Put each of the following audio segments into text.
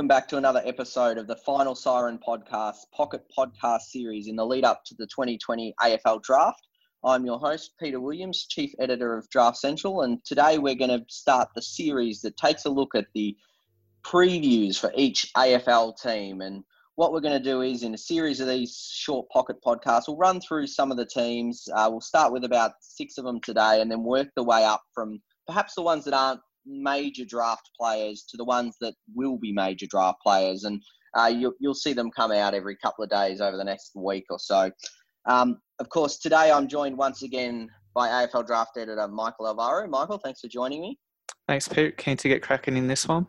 welcome back to another episode of the Final Siren Podcast, Pocket Podcast Series in the lead up to the 2020 AFL Draft. I'm your host, Peter Williams, Chief Editor of Draft Central, and today we're going to start the series that takes a look at the previews for each AFL team. And what we're going to do is, in a series of these short pocket podcasts, we'll run through some of the teams. We'll start with about six of them today and then work the way up from perhaps the ones that aren't major draft players to the ones that will be major draft players. And you'll see them come out every couple of days over the next week or so. Of course, today I'm joined once again by AFL Draft Editor Michael Alvaro. Michael, thanks for joining me. Thanks, Pete. Keen to get cracking in this one.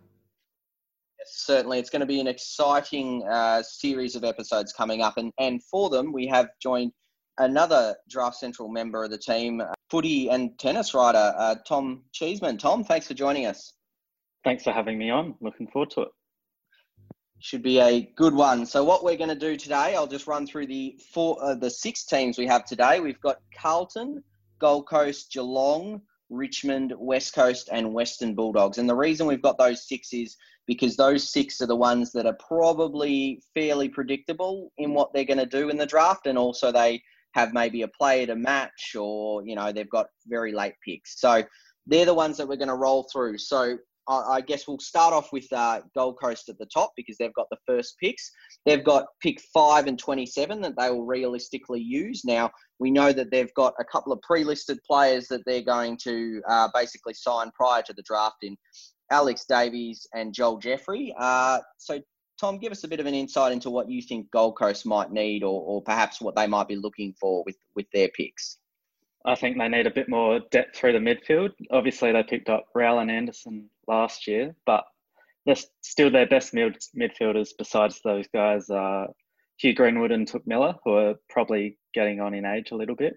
Yes, certainly. It's going to be an exciting series of episodes coming up. And for them, we have joined another Draft Central member of the team, footy and tennis writer, Tom Cheeseman. Tom, thanks for joining us. Thanks for having me on. Looking forward to it. Should be a good one. So what we're going to do today, I'll just run through the six teams we have today. We've got Carlton, Gold Coast, Geelong, Richmond, West Coast and Western Bulldogs. And the reason we've got those six is because those six are the ones that are probably fairly predictable in what they're going to do in the draft. And also they have maybe a player to match, or, you know, they've got very late picks. So they're the ones that we're going to roll through. So I guess we'll start off with Gold Coast at the top because they've got the first picks. They've got pick 5 and 27 that they will realistically use. Now, we know that they've got a couple of pre-listed players that they're going to basically sign prior to the draft in Alex Davies and Joel Jeffrey. So, Tom, give us a bit of an insight into what you think Gold Coast might need, or perhaps what they might be looking for with their picks. I think they need a bit more depth through the midfield. Obviously, they picked up Rowland Anderson last year, but still their best midfielders besides those guys are Hugh Greenwood and Took Miller, who are probably getting on in age a little bit.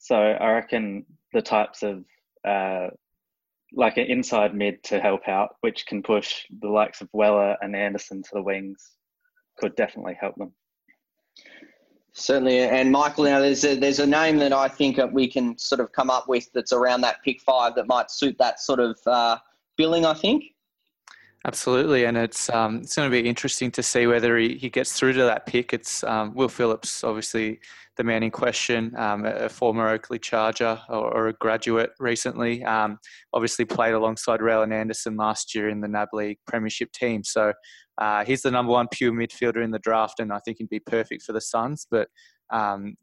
So I reckon the types of like an inside mid to help out, which can push the likes of Weller and Anderson to the wings, could definitely help them. Certainly. And Michael, now there's a name that I think that we can sort of come up with that's around that pick 5 that might suit that sort of billing, I think. Absolutely. And it's going to be interesting to see whether he gets through to that pick. It's Will Phillips, obviously the man in question, a former Oakley Charger or a graduate recently, obviously played alongside Raylan Anderson last year in the NAB League Premiership team. So he's the number one pure midfielder in the draft, and I think he'd be perfect for the Suns. But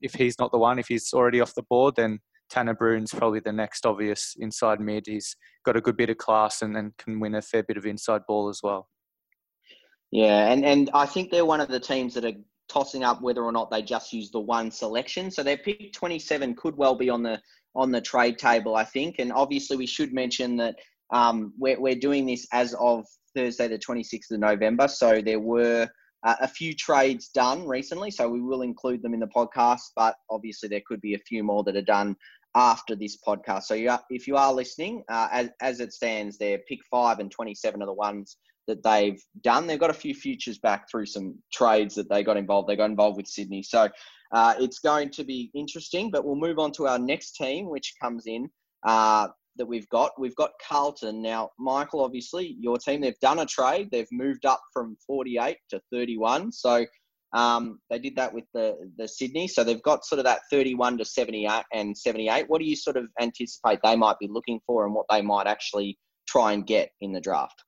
if he's not the one, if he's already off the board, then Tanner Bruin's probably the next obvious inside mid. He's got a good bit of class and then can win a fair bit of inside ball as well. Yeah, and I think they're one of the teams that are tossing up whether or not they just use the one selection. So their pick 27 could well be on the trade table, I think. And obviously we should mention that we're doing this as of Thursday, the 26th of November. So there were a few trades done recently. So we will include them in the podcast, but obviously there could be a few more that are done after this podcast. So if you are listening, as it stands, their pick 5 and 27 are the ones that they've done. They've got a few futures back through some trades that they got involved. They got involved with Sydney. So it's going to be interesting, but we'll move on to our next team, which comes in that we've got. We've got Carlton. Now, Michael, obviously, your team, they've done a trade. They've moved up from 48 to 31. So they did that with the Sydney. So they've got sort of that 31 to 78 and 78. What do you sort of anticipate they might be looking for and what they might actually try and get in the draft?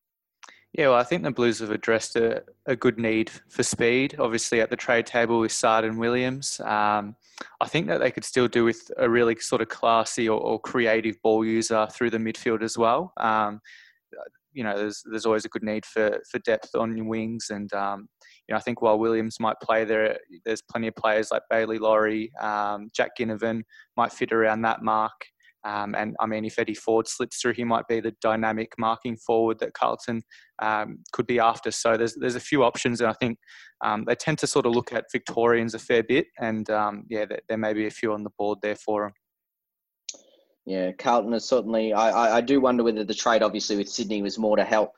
Yeah, well, I think the Blues have addressed a good need for speed, obviously, at the trade table with Saad and Williams. I think that they could still do with a really sort of classy or creative ball user through the midfield as well. You know, there's always a good need for depth on your wings. And, you know, I think while Williams might play there, there's plenty of players like Bailey Laurie, Jack Ginnivan might fit around that mark. And I mean, if Eddie Ford slips through, he might be the dynamic marking forward that Carlton could be after. So there's a few options, and I think they tend to sort of look at Victorians a fair bit, and yeah, there may be a few on the board there for them. Yeah, Carlton is certainly. I do wonder whether the trade, obviously, with Sydney was more to help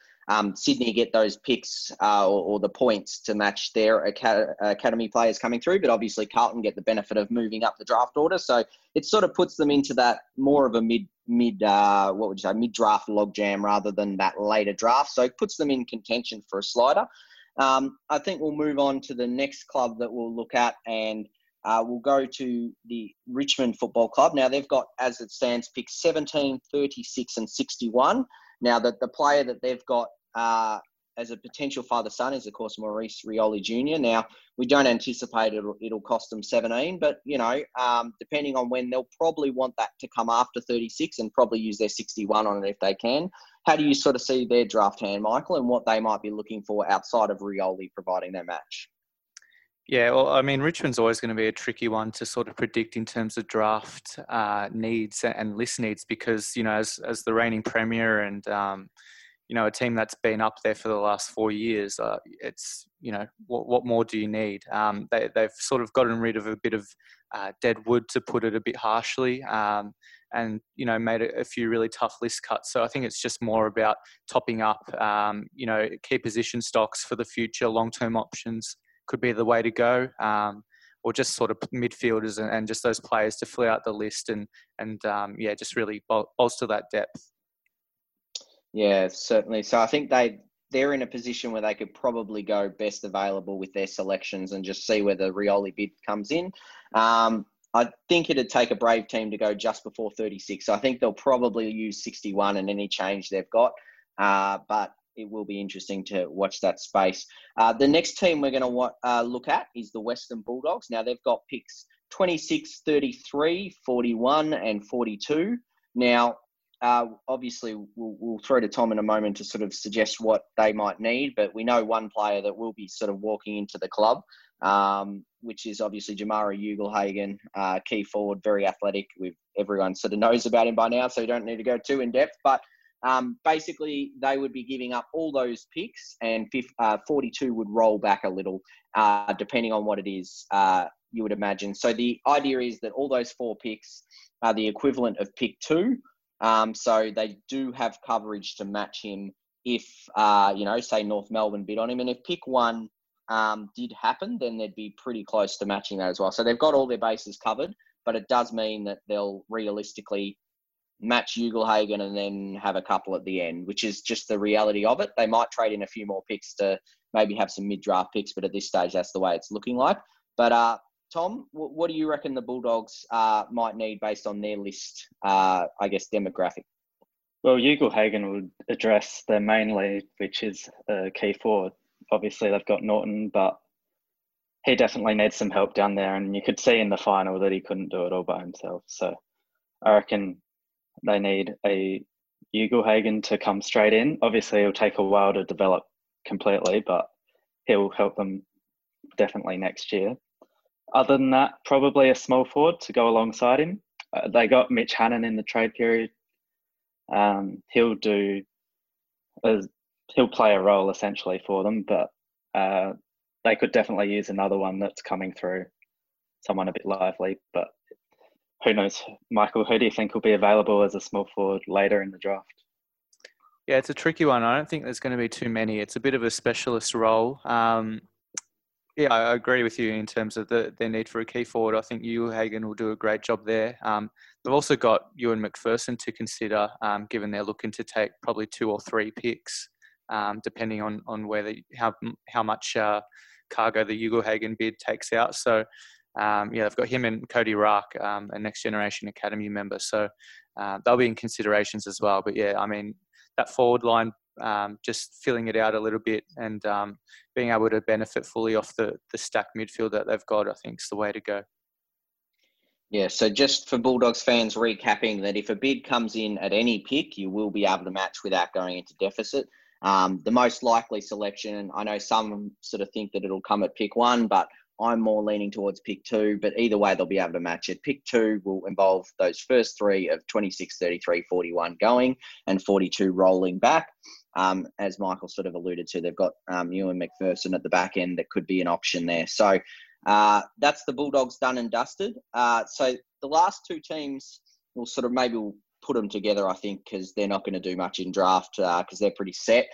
Sydney get those picks or the points to match their academy players coming through, but obviously Carlton get the benefit of moving up the draft order. So it sort of puts them into that more of a mid-draft logjam rather than that later draft. So it puts them in contention for a slider. I think we'll move on to the next club that we'll look at, and we'll go to the Richmond Football Club. Now, they've got, as it stands, picks 17, 36 and 61. Now, the player that they've got as a potential father-son is, of course, Maurice Rioli Jr. Now, we don't anticipate it'll cost them 17, but, you know, depending on when, they'll probably want that to come after 36 and probably use their 61 on it if they can. How do you sort of see their draft hand, Michael, and what they might be looking for outside of Rioli providing their match? Yeah, well, I mean, Richmond's always going to be a tricky one to sort of predict in terms of draft needs and list needs because, you know, as the reigning premier and, you know, a team that's been up there for the last 4 years, it's, you know, what more do you need? They've sort of gotten rid of a bit of dead wood, to put it a bit harshly, and, you know, made a few really tough list cuts. So I think it's just more about topping up, you know, key position stocks for the future, long-term options. Could be the way to go, or just sort of midfielders and just those players to fill out the list and yeah, just really bolster that depth. Yeah, certainly. So I think they're in a position where they could probably go best available with their selections and just see where the Rioli bid comes in. I think it'd take a brave team to go just before 36. So I think they'll probably use 61 and any change they've got, but it will be interesting to watch that space. The next team we're going to look at is the Western Bulldogs. Now, they've got picks 26, 33, 41 and 42. Now, obviously, we'll throw to Tom in a moment to sort of suggest what they might need, but we know one player that will be sort of walking into the club, which is obviously Jamarra Ugle-Hagan, key forward, very athletic. Everyone sort of knows about him by now, so you don't need to go too in-depth, but basically, they would be giving up all those picks, and 42 would roll back a little, depending on what it is, you would imagine. So the idea is that all those four picks are the equivalent of pick 2. So they do have coverage to match him if, you know, say North Melbourne bid on him. And if pick 1 did happen, then they'd be pretty close to matching that as well. So they've got all their bases covered, but it does mean that they'll realistically match Ugle-Hagan and then have a couple at the end, which is just the reality of it. They might trade in a few more picks to maybe have some mid-draft picks, but at this stage, that's the way it's looking like. But Tom, what do you reckon the Bulldogs might need based on their list, I guess, demographic? Well, Ugle-Hagan would address their main lead, which is key forward. Obviously, they've got Norton, but he definitely needs some help down there. And you could see in the final that he couldn't do it all by himself. So I reckon they need a Ugle-Hagan to come straight in. Obviously, it'll take a while to develop completely, but he'll help them definitely next year. Other than that, probably a small forward to go alongside him. They got Mitch Hannon in the trade period. He'll play a role essentially for them, but they could definitely use another one that's coming through, someone a bit lively, but who knows? Michael, who do you think will be available as a small forward later in the draft? Yeah, it's a tricky one. I don't think there's going to be too many. It's a bit of a specialist role. Yeah, I agree with you in terms of their need for a key forward. I think Ugle-Hagan will do a great job there. They've also got Ewan McPherson to consider, given they're looking to take probably 2 or 3 picks, depending on where how much cargo the Ugle-Hagan bid takes out. So yeah, they've got him and Cody Rourke, a Next Generation Academy member. So they'll be in considerations as well. But yeah, I mean, that forward line, just filling it out a little bit and being able to benefit fully off the stacked midfield that they've got, I think is the way to go. Yeah, so just for Bulldogs fans, recapping that if a bid comes in at any pick, you will be able to match without going into deficit. The most likely selection, I know some sort of think that it'll come at pick 1, but I'm more leaning towards pick 2, but either way, they'll be able to match it. Pick 2 will involve those first 3 of 26, 33, 41 going and 42 rolling back. As Michael sort of alluded to, they've got Ewan McPherson at the back end that could be an option there. So that's the Bulldogs done and dusted. So the last two teams will sort of maybe put them together, I think, because they're not going to do much in draft because they're pretty set.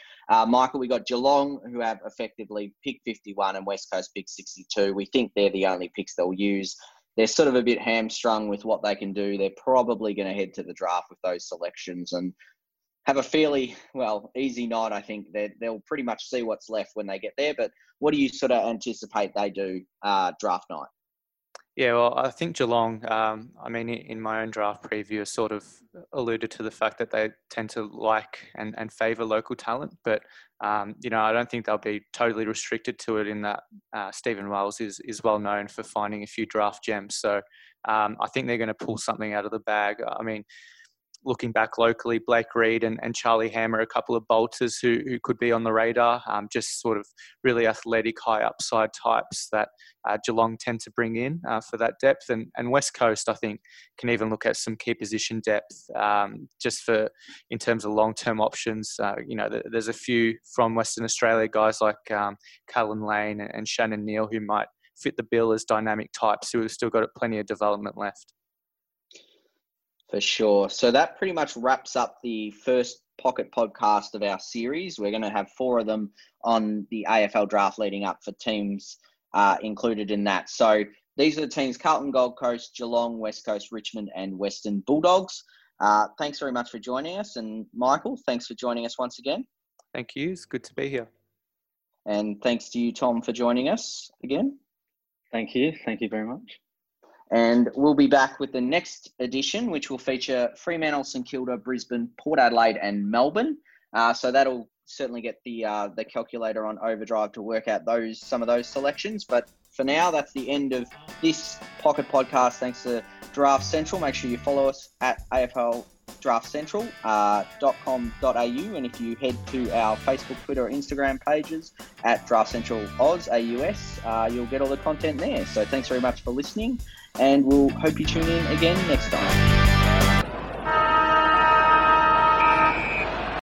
Michael, we got Geelong, who have effectively pick 51 and West Coast pick 62. We think they're the only picks they'll use. They're sort of a bit hamstrung with what they can do. They're probably going to head to the draft with those selections and have a fairly, well, easy night, I think. They'll pretty much see what's left when they get there. But what do you sort of anticipate they do draft night? Yeah, well, I think Geelong, I mean, in my own draft preview, sort of alluded to the fact that they tend to like and favour local talent. But, you know, I don't think they'll be totally restricted to it in that Stephen Wells is well known for finding a few draft gems. So I think they're going to pull something out of the bag. I mean, looking back locally, Blake Reed and Charlie Hammer, a couple of bolters who could be on the radar, just sort of really athletic, high upside types that Geelong tend to bring in for that depth. And West Coast, I think, can even look at some key position depth just for in terms of long-term options. You know, there's a few from Western Australia, guys like Cullen Lane and Shannon Neal who might fit the bill as dynamic types who have still got plenty of development left. For sure. So that pretty much wraps up the first pocket podcast of our series. We're going to have four of them on the AFL draft leading up for teams included in that. So these are the teams: Carlton, Gold Coast, Geelong, West Coast, Richmond and Western Bulldogs. Thanks very much for joining us. And Michael, thanks for joining us once again. Thank you. It's good to be here. And thanks to you, Tom, for joining us again. Thank you. Thank you very much. And we'll be back with the next edition, which will feature Fremantle, St Kilda, Brisbane, Port Adelaide and Melbourne. So that'll certainly get the calculator on overdrive to work out some of those selections. But for now, that's the end of this pocket podcast. Thanks to Draft Central. Make sure you follow us at AFLDraftCentral.com.au. And if you head to our Facebook, Twitter or Instagram pages at Draft Central Aus, AUS, you'll get all the content there. So thanks very much for listening. And we'll hope you tune in again next time.